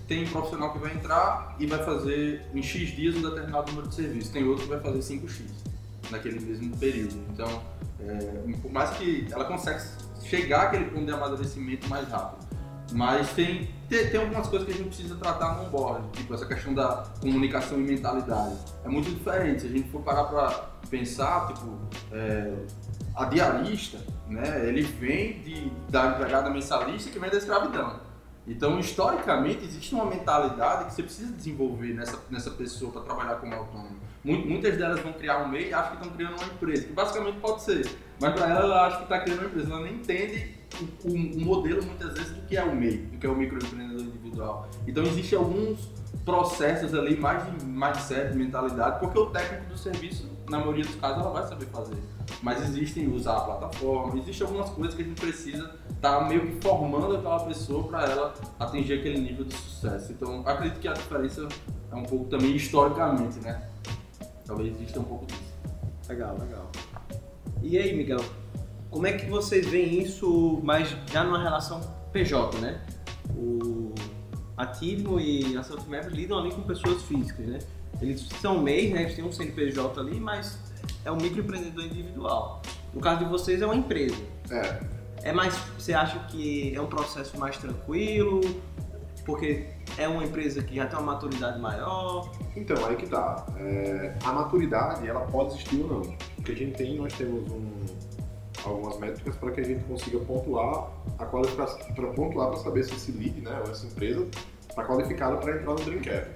tem um profissional que vai entrar e vai fazer em X dias um determinado número de serviços, tem outro que vai fazer 5X naquele mesmo período. Então, por mais que ela consegue chegar àquele ponto de amadurecimento mais rápido. Mas tem algumas coisas que a gente precisa tratar no onboard, tipo essa questão da comunicação e mentalidade. É muito diferente, se a gente for parar para pensar, tipo, a diarista, né, ele vem da empregada mensalista que vem da escravidão. Então, historicamente, existe uma mentalidade que você precisa desenvolver nessa pessoa para trabalhar como autônomo. Muitas delas vão criar um MEI e acham que estão criando uma empresa, que basicamente pode ser, mas para ela acha que está criando uma empresa, ela nem entende o modelo, muitas vezes, do que é o MEI, do que é o microempreendedor individual. Então, existem alguns processos ali, mais de mindset, de mentalidade, porque o técnico do serviço, na maioria dos casos, ela vai saber fazer. Mas existem usar a plataforma, existem algumas coisas que a gente precisa estar meio que formando aquela pessoa para ela atingir aquele nível de sucesso. Então, acredito que a diferença é um pouco também historicamente, né? Talvez exista um pouco disso. Legal. E aí, Miguel? Como é que vocês veem isso, mas já numa relação PJ, né? A Tidmo e a SurfMappers lidam ali com pessoas físicas, né? Eles são MEI, né? Eles têm um CNPJ ali, mas é um microempreendedor individual. No caso de vocês, é uma empresa. É mais, você acha que é um processo mais tranquilo, porque é uma empresa que já tem uma maturidade maior? Então, aí que tá. A maturidade, ela pode existir ou não. Porque a gente tem, nós temos algumas métricas para que a gente consiga pontuar para saber se esse lead, né, ou essa empresa está qualificada para entrar no DrinkApp.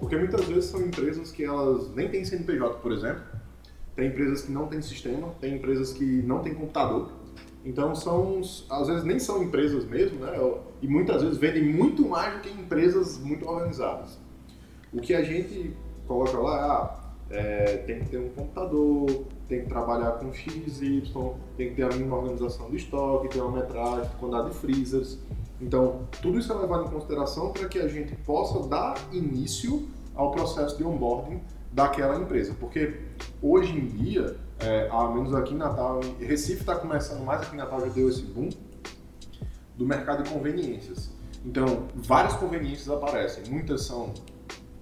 Porque muitas vezes são empresas que elas nem têm CNPJ, por exemplo, tem empresas que não têm sistema, tem empresas que não têm computador, então são, às vezes nem são empresas mesmo, né? E muitas vezes vendem muito mais do que empresas muito organizadas. O que a gente coloca lá, tem que ter um computador, tem que trabalhar com XY, tem que ter a mínima organização do estoque, ter uma metragem, quantidade de freezers. Então, tudo isso é levado em consideração para que a gente possa dar início ao processo de onboarding daquela empresa. Porque hoje em dia, ao menos aqui em Natal, Recife está começando mais, aqui em Natal já deu esse boom do mercado de conveniências. Então, várias conveniências aparecem. Muitas são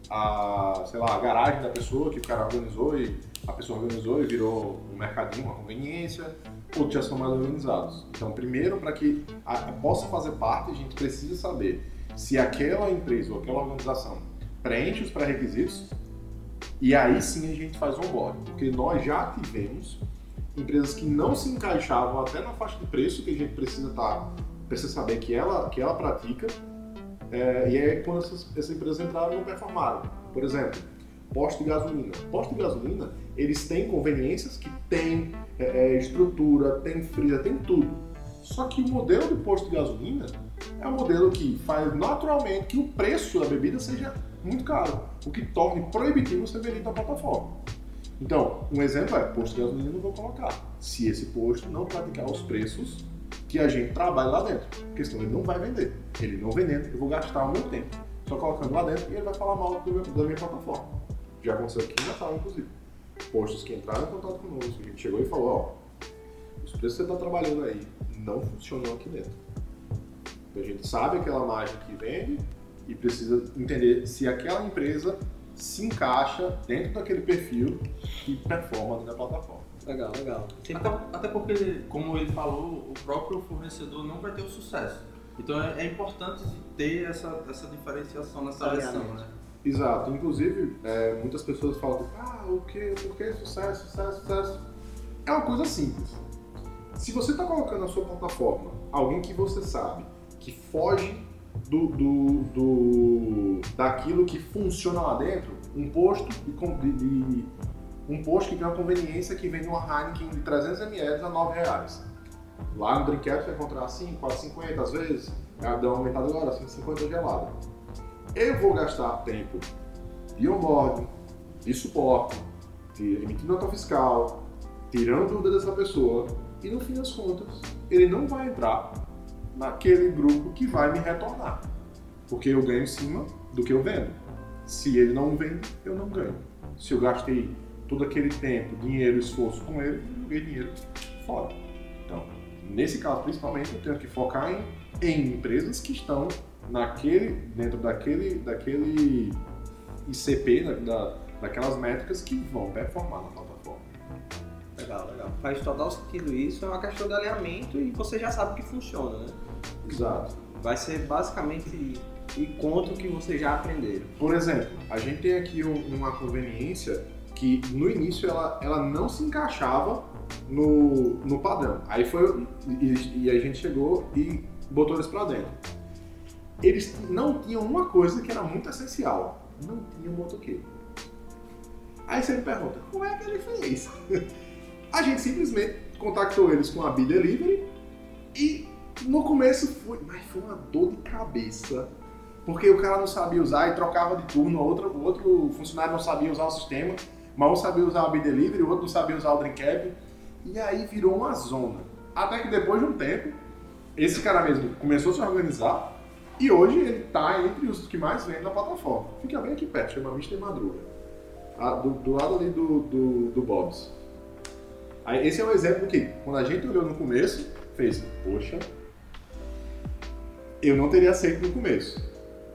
a garagem da pessoa, que o cara organizou e a pessoa organizou e virou um mercadinho, uma conveniência. Outros já são mais organizados. Então, primeiro, para que possa fazer parte, a gente precisa saber se aquela empresa ou aquela organização preenche os pré-requisitos, e aí sim a gente faz o onboarding, porque nós já tivemos empresas que não se encaixavam até na faixa de preço que a gente precisa saber que ela pratica, e aí quando essas empresas entraram, não performaram. Por exemplo, posto de gasolina. Posto de gasolina, eles têm conveniências que têm estrutura, têm freezer, têm tudo. Só que o modelo do posto de gasolina é um modelo que faz naturalmente que o preço da bebida seja muito caro, o que torna proibitivo você vender na plataforma. Então, um exemplo é, posto de gasolina eu não vou colocar, se esse posto não praticar os preços que a gente trabalha lá dentro, porque senão ele não vai vender. Ele não vendendo, eu vou gastar o meu tempo só colocando lá dentro e ele vai falar mal da minha plataforma. Já aconteceu aqui em Natal, inclusive. Postos que entraram em contato conosco, a gente chegou e falou, ó, os preços que você está trabalhando aí não funcionam aqui dentro. Então a gente sabe aquela margem que vende e precisa entender se aquela empresa se encaixa dentro daquele perfil que performa na plataforma. Legal, legal. Até porque, como ele falou, o próprio fornecedor não vai ter o sucesso. Então é importante ter essa diferenciação na seleção, né? Exato. Inclusive, muitas pessoas falam, por que sucesso? É uma coisa simples. Se você está colocando na sua plataforma alguém que você sabe que foge daquilo que funciona lá dentro, um posto que tem uma conveniência que vende uma Heineken de 300ml a R$9. Lá no DrinkApp você vai encontrar assim, 4,50 às vezes, dá uma aumentada agora, 5,50 gelada. Eu vou gastar tempo de onboarding, de suporte, de emitindo nota fiscal, tirando dúvida dessa pessoa, e no fim das contas, ele não vai entrar naquele grupo que vai me retornar, porque eu ganho em cima do que eu vendo. Se ele não vende, eu não ganho. Se eu gastei todo aquele tempo, dinheiro, esforço com ele, eu ganhei dinheiro fora. Então, nesse caso, principalmente, eu tenho que focar em empresas que estão dentro daquele ICP, daquelas métricas que vão performar na plataforma. Legal. Faz total sentido isso, é uma questão de alinhamento e você já sabe que funciona, né? Exato. Vai ser basicamente contra o que você já aprendeu. Por exemplo, a gente tem aqui uma conveniência que no início ela não se encaixava no padrão. Aí foi, e a gente chegou e botou eles pra dentro. Eles não tinham uma coisa que era muito essencial, não tinham motoqueiro. Aí você me pergunta, como é que ele fez? A gente simplesmente contactou eles com a B2Bit e no começo foi uma dor de cabeça, porque o cara não sabia usar e trocava de turno, o outro funcionário não sabia usar o sistema, mas um sabia usar a B2Bit, o outro não sabia usar o DrinkApp, e aí virou uma zona. Até que depois de um tempo, esse cara mesmo começou a se organizar, e hoje ele está entre os que mais vendem na plataforma. Fica bem aqui perto, chama Mr. Madruga, do lado ali do Bob's. Aí, esse é um exemplo que, quando a gente olhou no começo, fez, poxa, eu não teria aceito no começo.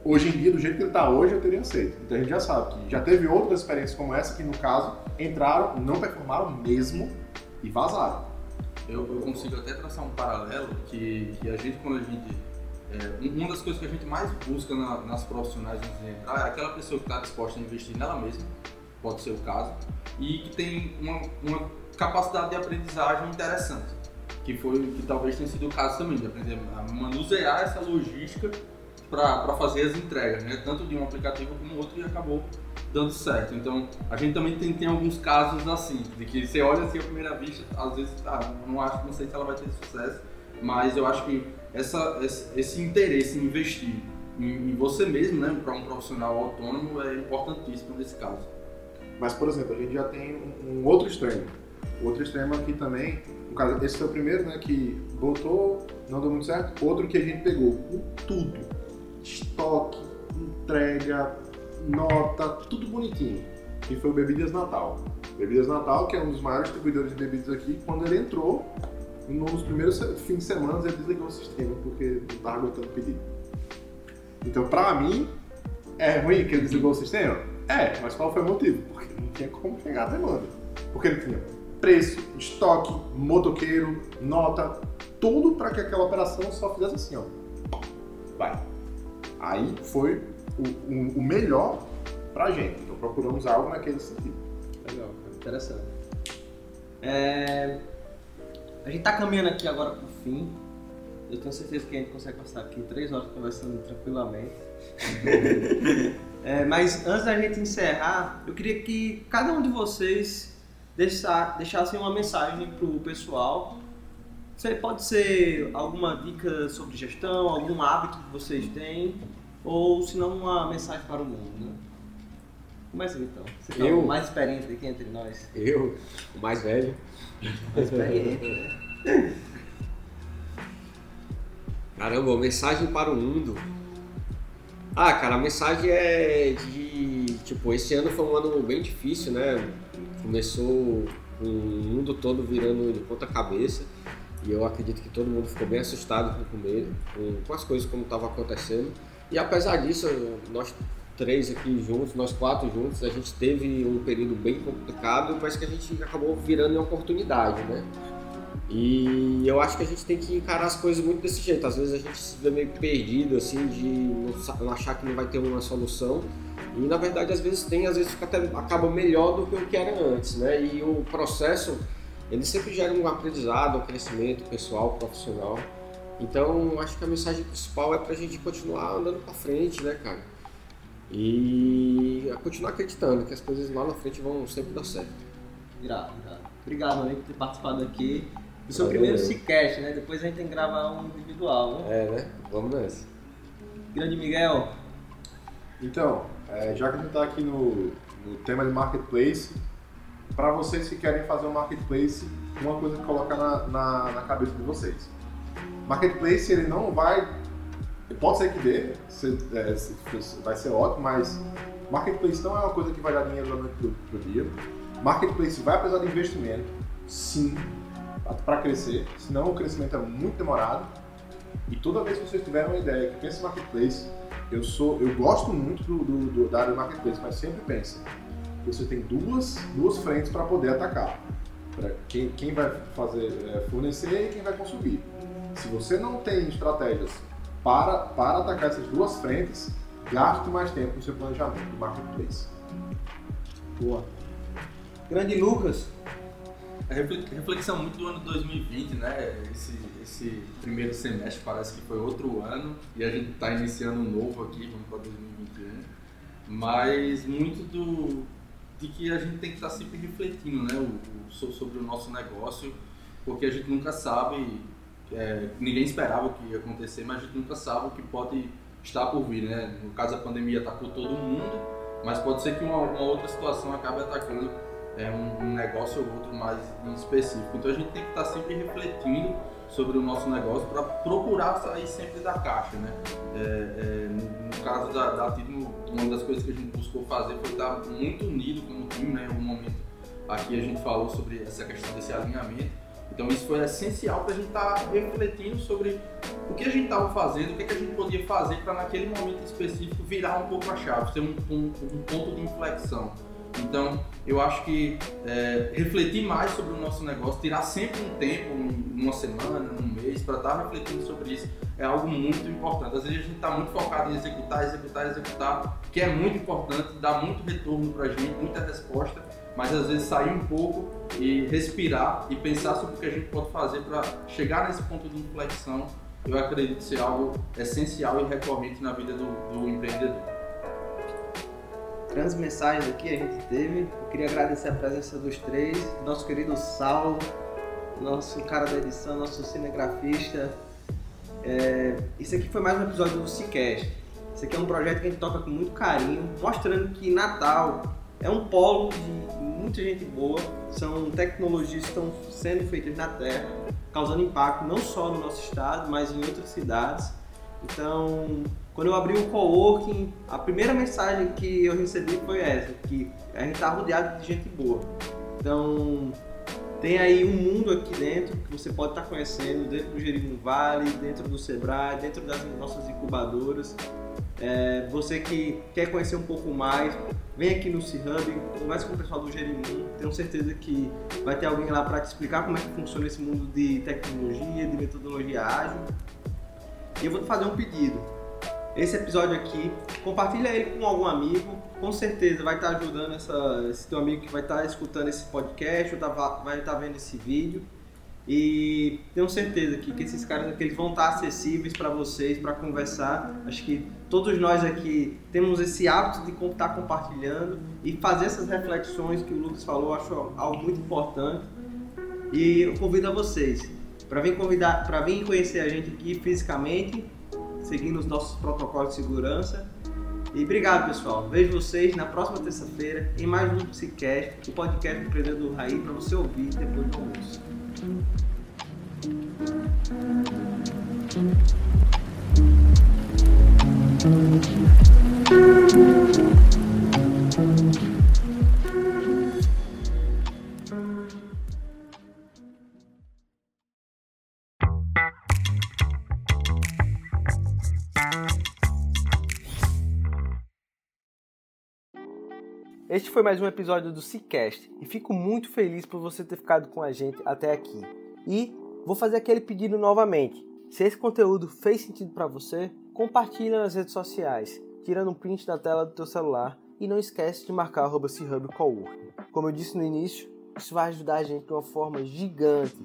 Hoje em dia, do jeito que ele está hoje, eu teria aceito. Então a gente já sabe que já teve outras experiências como essa, que no caso, entraram, não performaram mesmo e vazaram. Eu consigo até traçar um paralelo que a gente, quando a gente... uma das coisas que a gente mais busca nas profissionais antes de entrar é aquela pessoa que está disposta a investir nela mesma, pode ser o caso, e que tem uma capacidade de aprendizagem interessante, que talvez tenha sido o caso também, de aprender a manusear essa logística para fazer as entregas, né? Tanto de um aplicativo como outro, e acabou dando certo. Então, a gente também tem alguns casos assim, de que você olha assim à primeira vista, às vezes, não sei se ela vai ter sucesso, mas eu acho que esse interesse em investir em você mesmo, né, para um profissional autônomo, é importantíssimo nesse caso. Mas, por exemplo, a gente já tem um outro extremo. Outro extremo aqui também, no caso, esse foi o primeiro, né, que botou, não deu muito certo. Outro que a gente pegou com tudo, estoque, entrega, nota, tudo bonitinho, e foi o Bebidas Natal. Bebidas Natal, que é um dos maiores distribuidores de bebidas aqui, quando ele entrou, nos primeiros fins de semana, ele desligou o sistema, porque não estava aguentando pedido. Então, pra mim, é ruim que ele desligou o sistema? É, mas qual foi o motivo? Porque não tinha como pegar a demanda. Porque ele tinha preço, estoque, motoqueiro, nota, tudo para que aquela operação só fizesse assim, ó. Vai. Aí foi o melhor pra gente. Então procuramos algo naquele sentido. Legal, interessante. A gente tá caminhando aqui agora pro fim. Eu tenho certeza que a gente consegue passar aqui 3 horas conversando tranquilamente. Mas antes da gente encerrar, eu queria que cada um de vocês deixasse uma mensagem pro pessoal. Pode ser alguma dica sobre gestão, algum hábito que vocês têm, ou se não, uma mensagem para o mundo, né? Começa, Vitor. Você tá o mais experiente aqui entre nós. Eu? O mais velho? O mais experiente, né? Caramba, a mensagem para o mundo. Ah, cara, a mensagem é de, esse ano foi um ano bem difícil, né? Começou com o mundo todo virando de ponta cabeça, e eu acredito que todo mundo ficou bem assustado com o medo, com as coisas como estavam acontecendo. E apesar disso, nós três aqui juntos, nós quatro juntos, a gente teve um período bem complicado, mas que a gente acabou virando em oportunidade, né? E eu acho que a gente tem que encarar as coisas muito desse jeito. Às vezes a gente se vê meio perdido, assim, de não achar que não vai ter uma solução. E na verdade, às vezes tem, às vezes fica até, acaba melhor do que era antes, né? E o processo, ele sempre gera um aprendizado, um crescimento pessoal, profissional. Então, acho que a mensagem principal é pra gente continuar andando pra frente, né, cara? E continuar acreditando que as coisas lá na frente vão sempre dar certo. Irado. Obrigado, Alex, por ter participado aqui. O seu primeiro SciCast, né? Depois a gente tem que gravar um individual, né? É, né? Vamos nessa. Grande Miguel. Então, já que a gente tá aqui no tema de marketplace, para vocês que querem fazer um marketplace, uma coisa que coloca na cabeça de vocês. Marketplace, ele não vai... Pode ser que dê, vai ser ótimo, mas marketplace não é uma coisa que vai dar dinheiro da noite pro dia. Marketplace vai precisar de investimento, sim, para crescer, senão o crescimento é muito demorado. E toda vez que vocês tiverem uma ideia que pensa em marketplace, eu gosto muito da área de marketplace, mas sempre pensa. Você tem duas frentes para poder atacar, para quem vai fazer fornecer e quem vai consumir. Se você não tem estratégias para atacar essas duas frentes, gaste mais tempo no seu planejamento do marketplace. Boa. Grande Lucas. A reflexão muito do ano 2020, né? Esse primeiro semestre parece que foi outro ano e a gente está iniciando um novo aqui, vamos para 2021, mas muito de que a gente tem que estar sempre refletindo, né, sobre o nosso negócio, porque a gente nunca sabe, ninguém esperava o que ia acontecer, mas a gente nunca sabe o que pode estar por vir, né? No caso, a pandemia atacou todo mundo, mas pode ser que uma outra situação acabe atacando um negócio ou outro mais em específico. Então a gente tem que estar sempre refletindo sobre o nosso negócio para procurar sair sempre da caixa, né? No caso da Tidmo, uma das coisas que a gente buscou fazer foi estar muito unido como time, né? Em algum momento aqui a gente falou sobre essa questão desse alinhamento, então isso foi essencial para a gente estar refletindo sobre o que a gente estava fazendo, o que a gente podia fazer para naquele momento específico virar um pouco a chave, ser um ponto de inflexão. Então, eu acho que refletir mais sobre o nosso negócio, tirar sempre um tempo, uma semana, um mês, para estar refletindo sobre isso, é algo muito importante. Às vezes a gente está muito focado em executar, que é muito importante, dá muito retorno para a gente, muita resposta, mas às vezes sair um pouco e respirar e pensar sobre o que a gente pode fazer para chegar nesse ponto de inflexão eu acredito ser algo essencial e recorrente na vida do empreendedor. Grandes mensagens aqui a gente teve. Eu queria agradecer a presença dos três, nosso querido Saulo, nosso cara da edição, nosso cinegrafista. Isso aqui foi mais um episódio do SciCast. Isso aqui é um projeto que a gente toca com muito carinho, mostrando que Natal é um polo de muita gente boa, são tecnologias que estão sendo feitas na Terra, causando impacto não só no nosso estado, mas em outras cidades. Então, quando eu abri o coworking, a primeira mensagem que eu recebi foi essa, que a gente está rodeado de gente boa. Então, tem aí um mundo aqui dentro que você pode estar conhecendo, dentro do Gerimum Vale, dentro do Sebrae, dentro das nossas incubadoras. Você que quer conhecer um pouco mais, vem aqui no C-Hub, conversa com o pessoal do Gerimum. Tenho certeza que vai ter alguém lá para te explicar como é que funciona esse mundo de tecnologia, de metodologia ágil. E eu vou te fazer um pedido. Esse episódio aqui, compartilha ele com algum amigo. Com certeza vai estar ajudando esse teu amigo que vai estar escutando esse podcast, ou vai estar vendo esse vídeo. E tenho certeza que esses caras aqui eles vão estar acessíveis para vocês, para conversar. Acho que todos nós aqui temos esse hábito de estar compartilhando e fazer essas reflexões que o Lucas falou, acho algo muito importante. E eu convido a vocês para vir conhecer a gente aqui fisicamente, seguindo os nossos protocolos de segurança. E obrigado, pessoal. Vejo vocês na próxima terça-feira em mais um SciCast, o podcast do Empreendedor Raiz, para você ouvir depois do almoço. Este foi mais um episódio do SciCast e fico muito feliz por você ter ficado com a gente até aqui. E vou fazer aquele pedido novamente. Se esse conteúdo fez sentido para você, compartilha nas redes sociais, tirando um print da tela do teu celular e não esquece de marcar o C-Hub Coworking. Como eu disse no início, isso vai ajudar a gente de uma forma gigante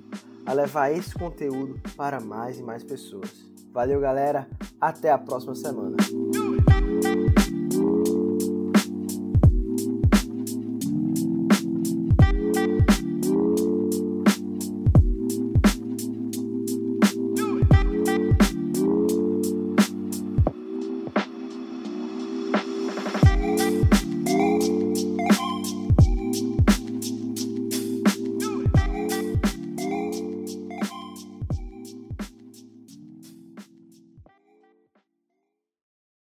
a levar esse conteúdo para mais e mais pessoas. Valeu, galera. Até a próxima semana.